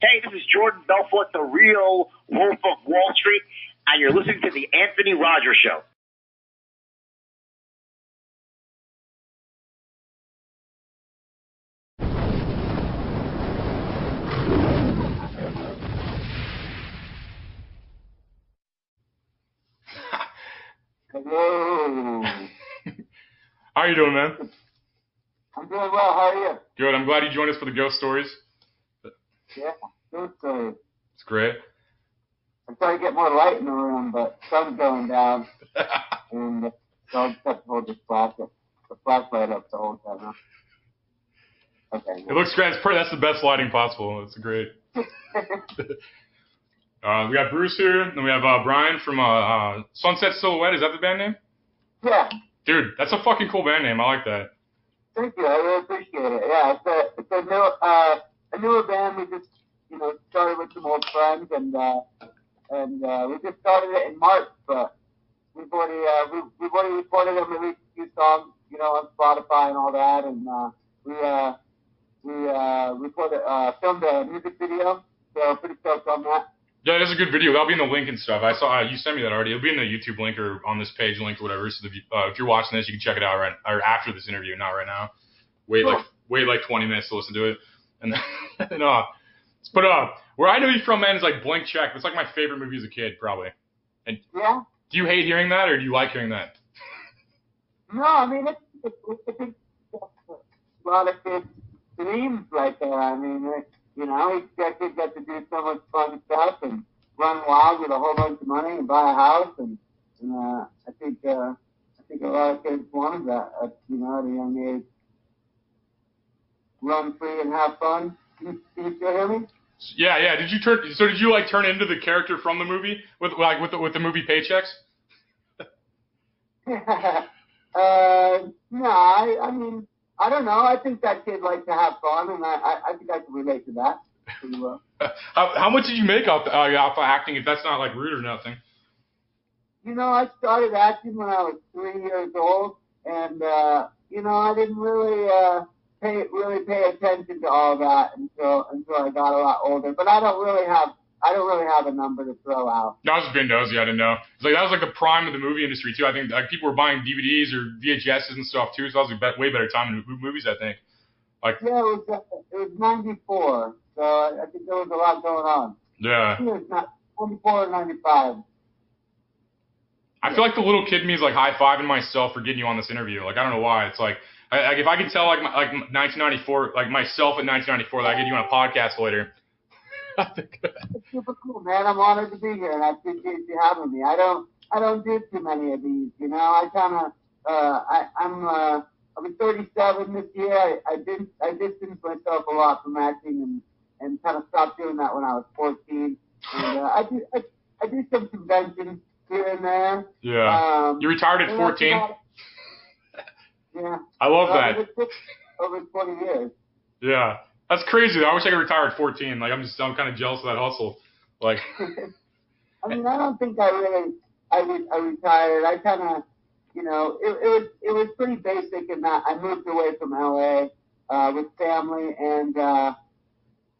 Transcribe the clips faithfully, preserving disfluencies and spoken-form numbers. Hey, this is Jordan Belfort, the real Wolf of Wall Street, and you're listening to The Anthony Rogers Show. Hello. How are you doing, man? I'm doing well. How are you? Good. I'm glad you joined us for the Ghost Stories. Yeah, Ghost Stories. It's great. I'm trying to get more light in the room, but sun's going down. And it's all just hold this flashlight, the flashlight up the whole time. Huh? Okay. It looks great. That's the best lighting possible. It's great. Uh, we got Bruce here, and we have uh, Brian from uh, uh, Sunset Silhouette. Is that the band name? Yeah. Dude, that's a fucking cool band name. I like that. Thank you. I really appreciate it. Yeah, it's a, it's a, new, uh, a newer band. We just, you know, started with some old friends, and uh, and uh, we just started it in March, but we've already, uh, we, we've already recorded and released a few songs, you know, on Spotify and all that, and uh, we uh, we uh, recorded, uh, filmed a music video, so I'm pretty stoked on that. Yeah, that's a good video. That'll be in the link and stuff. I saw uh, you sent me that already. It'll be in the YouTube link or on this page link or whatever. So the, uh, if you're watching this, you can check it out right or after this interview, not right now. Wait cool. like wait like twenty minutes to listen to it, and then and, uh, let's put it up. Where I know you from, man, is like Blank Check. It's like my favorite movie as a kid, probably. And yeah. Do you hate hearing that, or do you like hearing that? No, I mean it's, it's, it's, it's a lot of good dreams right there. I mean. It's, You know, that kid got to do so much fun stuff and run wild with a whole bunch of money and buy a house, and, and uh, I think uh, I think a lot of kids wanted that, at, you know, at a young age. Run free and have fun. Can you, can you still hear me? Yeah, yeah. Did you turn? So did you like turn into the character from the movie with like with the, with the movie Paychecks? uh, no, I, I mean. I don't know. I think that kid likes to have fun, and I, I, I think I can relate to that pretty well. how, how much did you make off, uh, off of acting, if that's not, like, rude or nothing? You know, I started acting when I was three years old, and, uh, you know, I didn't really uh, pay really pay attention to all that until until I got a lot older. But I don't really have I don't really have a number to throw out. No, I was just being nosy. I didn't know. It's like that was like the prime of the movie industry too. I think like people were buying D V Ds or V H Ss and stuff too. So that was a bet, way better time in movies, I think. Like yeah, it was uh, it was ninety-four, so I think there was a lot going on. Yeah. I think it was not ninety-four or ninety-five. I feel like the little kid in me is like high-fiving myself for getting you on this interview. Like I don't know why. It's like, I, like if I could tell like my, like nineteen ninety-four, like myself at nineteen ninety-four, that I get you on a podcast later. It's super cool, man. I'm honored to be here, and I appreciate you having me. I don't, I don't do too many of these, you know. I kind of, uh, I, I'm, uh, I'm thirty-seven this year. I, I didn't, I distanced myself a lot from acting, and, and kind of stopped doing that when I was fourteen. And uh, I do, I, I do some conventions here and there. Yeah. Um, you retired at fourteen. Yeah. I love uh, that. Over, over twenty years. Yeah. That's crazy. I wish I could retire at fourteen. Like I'm just, I'm kind of jealous of that hustle. Like, I mean, I don't think I really, I, re- I retired. I kind of, you know, it, it was, it was pretty basic in that I moved away from L A uh, with family, and uh,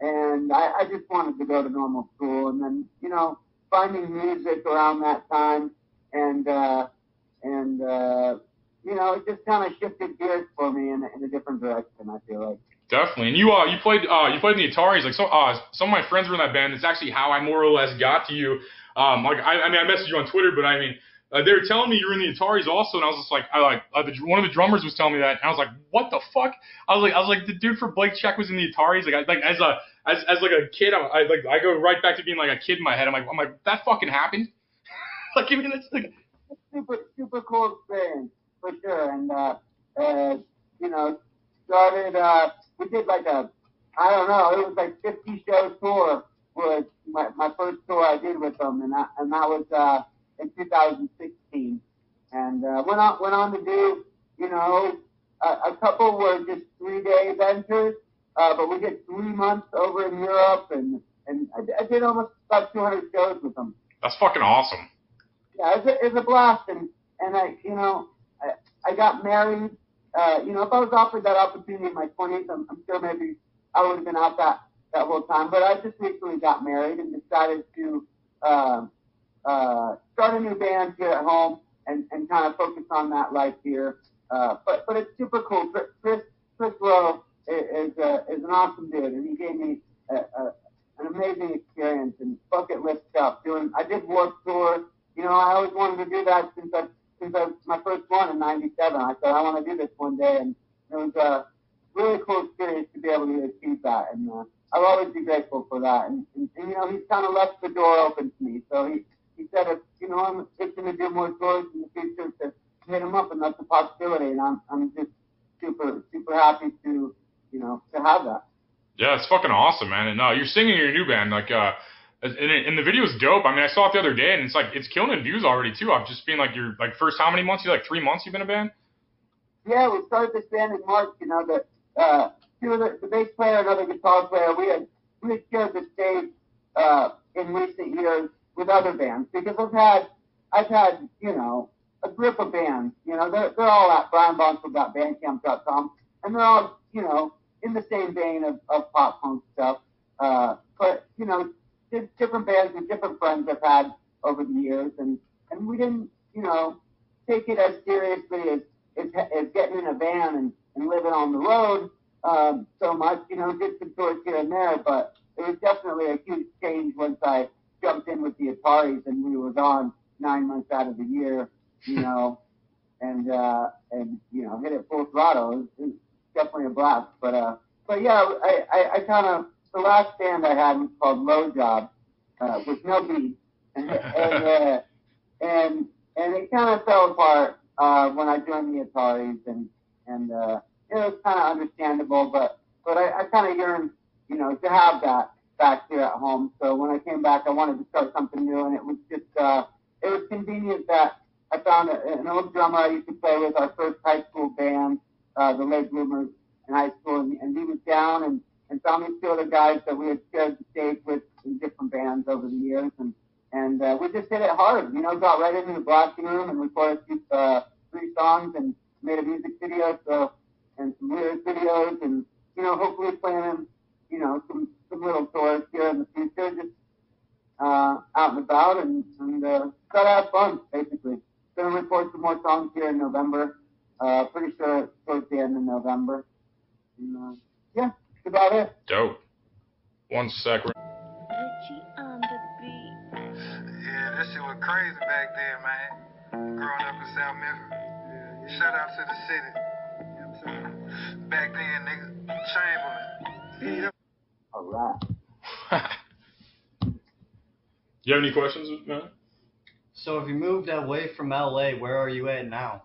and I, I just wanted to go to normal school, and then you know, finding music around that time, and uh, and uh, you know, it just kind of shifted gears for me in, in a different direction. I feel like. Definitely, and you uh you played uh you played in the Ataris. Like so, uh some of my friends were in that band. It's actually how I more or less got to you. Um, like I, I mean I messaged you on Twitter, but I mean uh, they were telling me you were in the Ataris also, and I was just like I like uh, the, one of the drummers was telling me that, and I was like, what the fuck? I was like I was like the dude for Blank Check was in the Ataris. Like I, like as a as, as like a kid, I'm, I like I go right back to being like a kid in my head. I'm like I'm like that fucking happened. Like even that's like super super cool experience for sure, and uh, uh you know started uh. We did like a, I don't know, it was like fifty show tour was my, my first tour I did with them, and I, and that was uh, in two thousand sixteen, and uh, went on went on to do, you know, a, a couple were just three day ventures, uh, but we did three months over in Europe, and and I, I did almost about two hundred shows with them. That's fucking awesome. Yeah, it's a, it's a blast, and and I you know I, I got married. Uh, you know, if I was offered that opportunity in my twenties, I'm, I'm sure maybe I would have been out that that whole time. But I just recently got married and decided to uh, uh, start a new band here at home and, and kind of focus on that life here. Uh, but but it's super cool. Chris Chris Lowe is is, uh, is an awesome dude, and he gave me a, a, an amazing experience and bucket list stuff. Doing I did Warped Tour. You know, I always wanted to do that since I since I, my first one in ninety-seven. I said I want to do this one day, and it was a really cool experience to be able to achieve that. And uh, I'll always be grateful for that. And, and, and you know, he's kind of left the door open to me. So he he said, if you know, I'm itching to do more tours in the future, to hit him up, and that's a possibility, and I'm I'm just super super happy to you know to have that. Yeah, it's fucking awesome, man. And uh, you're singing your new band, like uh, and, and the video's dope. I mean, I saw it the other day, and it's like it's killing in views already too. I've just been like, you're like first how many months? You like three months you've been a band? Yeah, we started this band in March. You know, the uh, two of the, the bass player, another guitar player. We had we had shared the stage uh, in recent years with other bands because I've had I've had you know. a group of bands, you know, they're, they're all at brian bonsall dot bandcamp dot com, and they're all, you know, in the same vein of, of pop punk stuff. Uh, but, you know, there's different bands and different friends I've had over the years, and, and we didn't, you know, take it as seriously as, as, as getting in a van and, and living on the road um, so much, you know, did some tours here and there, but it was definitely a huge change once I jumped in with the Ataris and we were gone nine months out of the year. You know, and uh, and you know, hit it full throttle. It was definitely a blast. But uh, but yeah, I, I, I kind of the last band I had was called Low Job, uh, with no beat, and and, uh, and and it kind of fell apart uh, when I joined the Ataris, and and uh, it was kind of understandable. But but I, I kind of yearned, you know, to have that back here at home. So when I came back, I wanted to start something new, and it was just uh, it was convenient that I found an old drummer I used to play with, our first high school band, uh, the Late Bloomers in high school, and, and he was down and, and found these two other guys that we had shared the stage with in different bands over the years, and, and uh, we just hit it hard, you know, got right into the blasting room and recorded uh, three songs and made a music video, so, and some lyric videos, and, you know, hopefully planning, you know, some, some little tours here in the future, just uh, out and about, and, and uh, gotta have fun, basically. Going to record some more songs here in November. Uh, pretty sure it's towards the end of November. And, uh, yeah, that's about it. Dope. One sec. On the beat. Yeah, that shit was crazy back then, man. Growing up in South Memphis. Yeah. Shout out to the city. Yeah, I'm back then, nigga. Chamberlain. All right. You have any questions, man? So if you moved away from L A, where are you at now?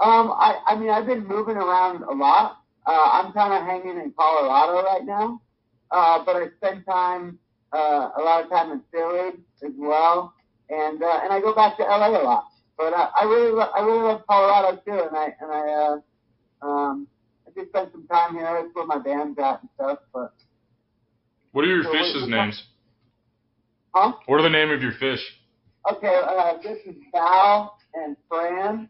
Um, I, I mean, I've been moving around a lot. Uh, I'm kind of hanging in Colorado right now, uh, but I spend time, uh, a lot of time in Philly as well, and uh, and I go back to L A a lot. But I, I really, lo- I really love Colorado too, and I and I, uh, um, I just spent some time here. That's where my band's at and stuff. But what are your so fish's what, names? Huh? What are the name of your fish? Okay, uh, this is Val and Fran,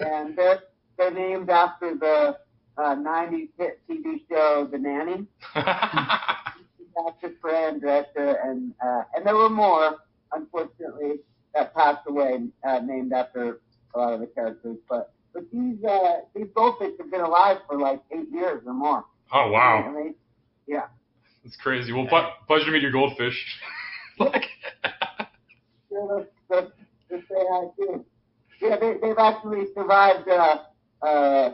and they're, they're named after the uh, nineties hit T V show, The Nanny. After Fran Drescher, and uh, and there were more, unfortunately, that passed away, uh, named after a lot of the characters. But but these uh, these goldfish have been alive for like eight years or more. Oh wow! And they, yeah, that's crazy. Well, pl- pleasure to meet your goldfish. Like. Let's say I do. Yeah, they, they've actually survived uh, uh,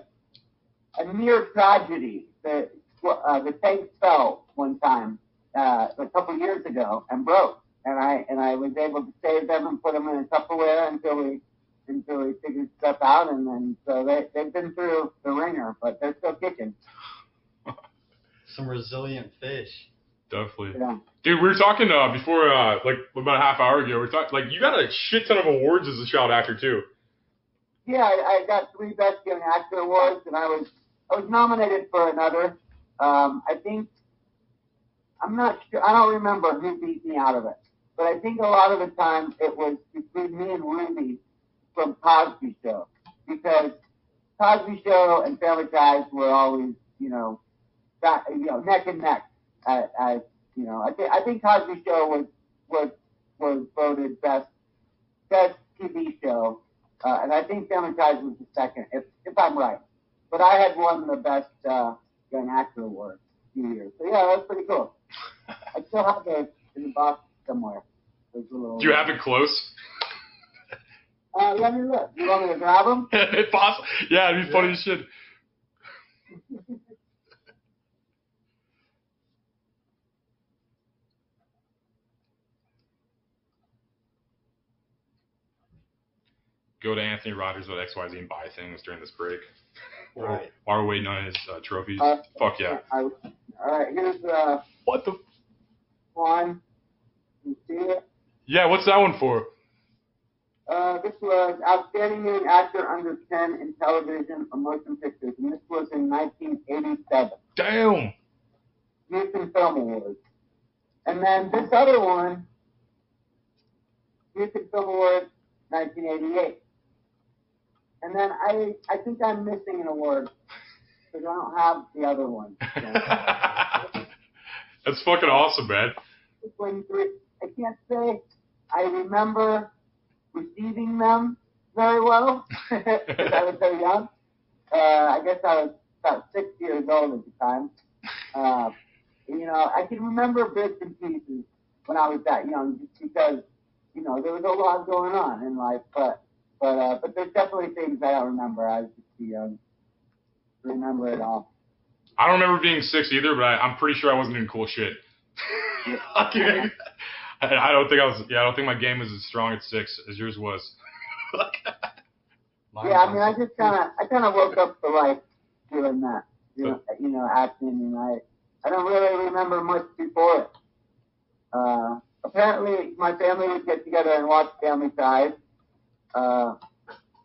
a near tragedy. The, uh, the tank fell one time uh, a couple years ago and broke, and I and I was able to save them and put them in a Tupperware until we until we figured stuff out, and then so they they've been through the ringer, but they're still kicking. Some resilient fish. Definitely. Yeah. Dude, we were talking uh, before, uh, like, about a half hour ago, we were talking, like, you got a shit ton of awards as a child actor, too. Yeah, I, I got three Best Young Actor awards, and I was I was nominated for another. Um, I think, I'm not sure, I don't remember who beat me out of it, but I think a lot of the time it was between me and Ruby from Cosby Show, because Cosby Show and Family Ties were always, you know, that, you know, neck and neck. I, I you know, I think I think Cosby Show was was was voted best best T V show, uh, and I think Family Ties was the second, if if I'm right. But I had won the best uh, young actor award a few years. So yeah, that's pretty cool. I still have those in the box somewhere. Those little, do you have it close? Uh, let me look. You want me to grab them? If possible. Yeah, it'd be funny as shit. Go to Anthony Rogers with X Y Z and buy things during this break. Right. While we're waiting on his uh, trophies. Uh, Fuck yeah. I, all right, here's uh, what the one. You see it? Yeah, what's that one for? Uh, this was Outstanding Young Actor Under ten in Television or Motion Pictures, and this was in nineteen eighty-seven. Damn! Houston Film Awards. And then this other one, Houston Film Awards, nineteen eighty-eight. And then I I think I'm missing an award because I don't have the other one. That's fucking awesome, man. I can't say I remember receiving them very well because I was so young. Uh, I guess I was about six years old at the time. Uh, you know, I can remember bits and pieces when I was that young just because, you know, there was a lot going on in life, but but uh, but there's definitely things I don't remember. I was just too young to remember it all. I don't remember being six either, but I, I'm pretty sure I wasn't doing cool shit. Okay. I don't think I was. Yeah, I don't think my game was as strong at six as yours was. Yeah, I mean, I just kind of, I kind of woke up to life doing that, you know, you know, acting, and I, I don't really remember much before it. Uh, apparently, my family would get together and watch Family Ties. Uh,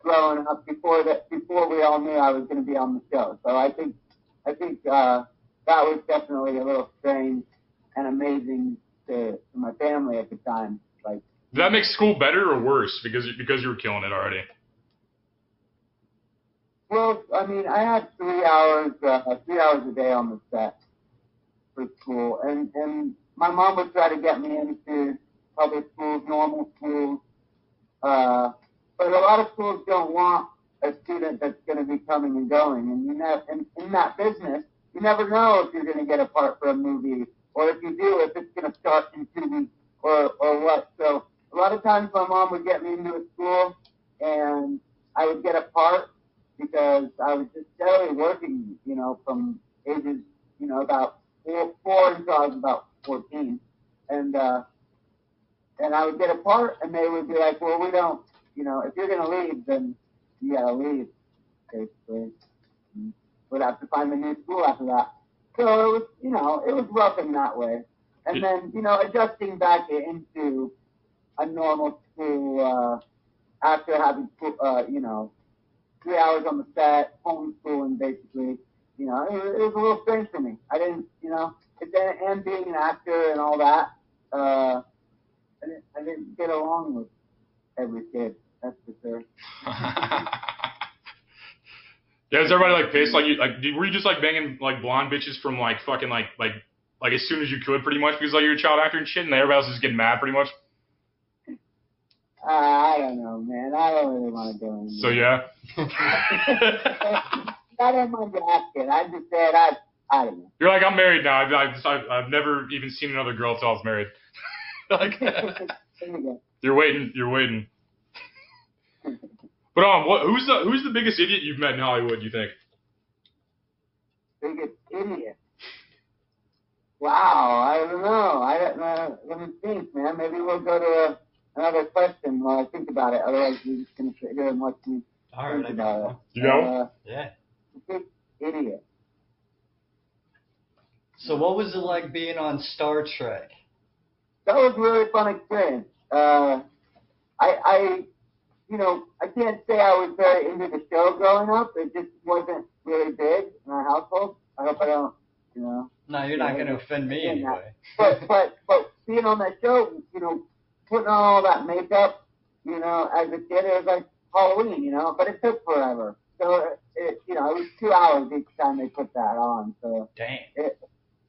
growing up before that, before we all knew I was going to be on the show, so I think, I think uh, that was definitely a little strange and amazing to, to my family at the time. Like, did that make school better or worse because because you were killing it already? Well, I mean, I had three hours uh, three hours a day on the set for school, and and my mom would try to get me into public schools, normal schools, uh, but a lot of schools don't want a student that's going to be coming and going, and you know, in, in that business, you never know if you're going to get a part for a movie. Or if you do, if it's going to start in two weeks or, or what. So a lot of times my mom would get me into a school and I would get a part because I was just steadily working, you know, from ages, you know, about four, four until I was about fourteen. And, uh, and I would get a part and they would be like, well, we don't, you know, if you're going to leave, then you got to leave, basically. We'd have to find a new school after that. So it was, you know, it was rough in that way. And then, you know, adjusting back into a normal school uh, after having, uh, you know, three hours on the set, homeschooling basically, you know, it, it was a little strange for me. I didn't, you know, and being an actor and all that, uh, I, didn't, I didn't get along with every kid, that's for sure. Yeah, was everybody like pissed? Like, you, like, were you just like banging like blonde bitches from like fucking like like like as soon as you could, pretty much, because like you're a child actor and shit, and everybody else is getting mad, pretty much. Uh, I don't know, man. I don't really want to do anything. So yeah. I don't mind asking. I just said I. I don't know. You're like, I'm married now. I've I've, just, I've, I've never even seen another girl until I was married. Like, you're waiting. You're waiting. But um, what, who's the who's the biggest idiot you've met in Hollywood? You think? Biggest idiot? Wow, I don't know. I don't know. Let me think, man. Maybe we'll go to a, another question while I think about it. Otherwise, we're just gonna sit here and watch me All think right, about I it. You know? Uh, yeah. Biggest idiot. So, what was it like being on Star Trek? That was a really fun experience. Uh, I I. You know, I can't say I was very into the show growing up. It just wasn't really big in our household. I hope I don't, you know. No, you're not going to offend me anyway. But, but, but being on that show, you know, putting on all that makeup, you know, as a kid, it was like Halloween, you know, but it took forever. So, it, you know, it was two hours each time they put that on. So, dang. It,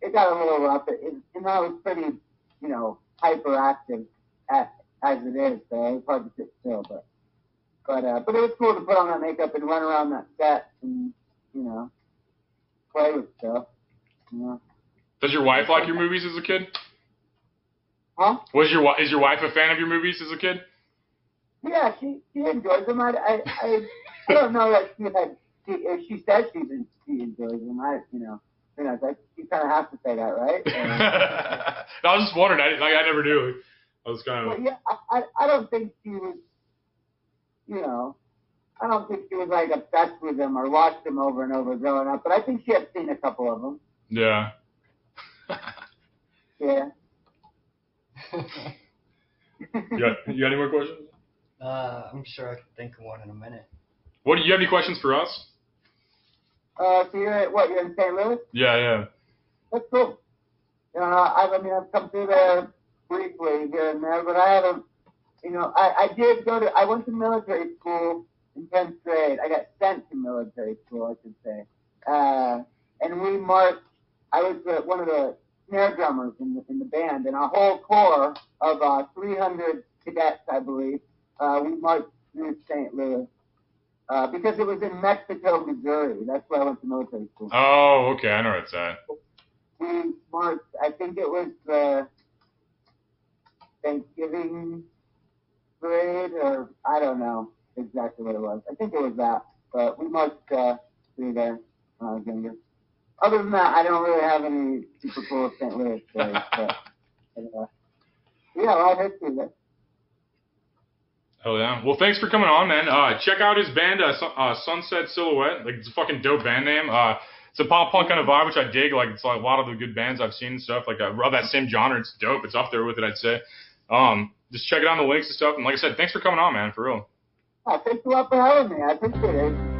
it got a little rough. It, you know, it was pretty, you know, hyperactive as, as it is, so it was hard to sit still. But but, uh, but it was cool to put on that makeup and run around that set and, you know, play with stuff. You know. Does your wife like your movies as a kid? Huh? Was your is your wife a fan of your movies as a kid? Yeah, she she enjoys them. I I, I, I don't know that she had. She, if she says she, she enjoys them, I you know, you know, like she kind of has to say that, right? And, no, I was just wondering. I like I never knew. I was kind of. Yeah, I I don't think she was. You know, I don't think she was like obsessed with them or watched them over and over growing up. But I think she had seen a couple of them. Yeah. Yeah. you, got, you got any more questions? Uh, I'm sure I can think of one in a minute. What do you have any questions for us? Uh, so you're at, what, you're in Saint Louis? Yeah, yeah. That's cool. You know, I, I mean, I've come through there briefly here and there, but I haven't, you know, I, I did go to, I went to military school in tenth grade. I got sent to military school, I should say. Uh, and we marched, I was uh, one of the snare drummers in the, in the band, and a whole corps of uh, three hundred cadets, I believe, uh, we marched through Saint Louis. Uh, because it was in Mexico, Missouri. That's where I went to military school. Oh, okay. I know where it's at. We marched, I think it was uh, Thanksgiving parade, or I don't know exactly what it was. I think it was that. But we marched uh, through there when I was younger. Other than that, I don't really have any super cool Saint Louis stories. But, uh, yeah, a lot of history there. Oh, yeah. Well, thanks for coming on, man. Uh, check out his band, uh, uh, Sunset Silhouette. Like, it's a fucking dope band name. Uh, it's a pop punk kind of vibe, which I dig. Like, it's like a lot of the good bands I've seen and stuff. Like, I love that same genre. It's dope. It's up there with it, I'd say. Um, just check it out on the links and stuff. And like I said, thanks for coming on, man, for real. Oh, thanks a lot for having me. I appreciate it.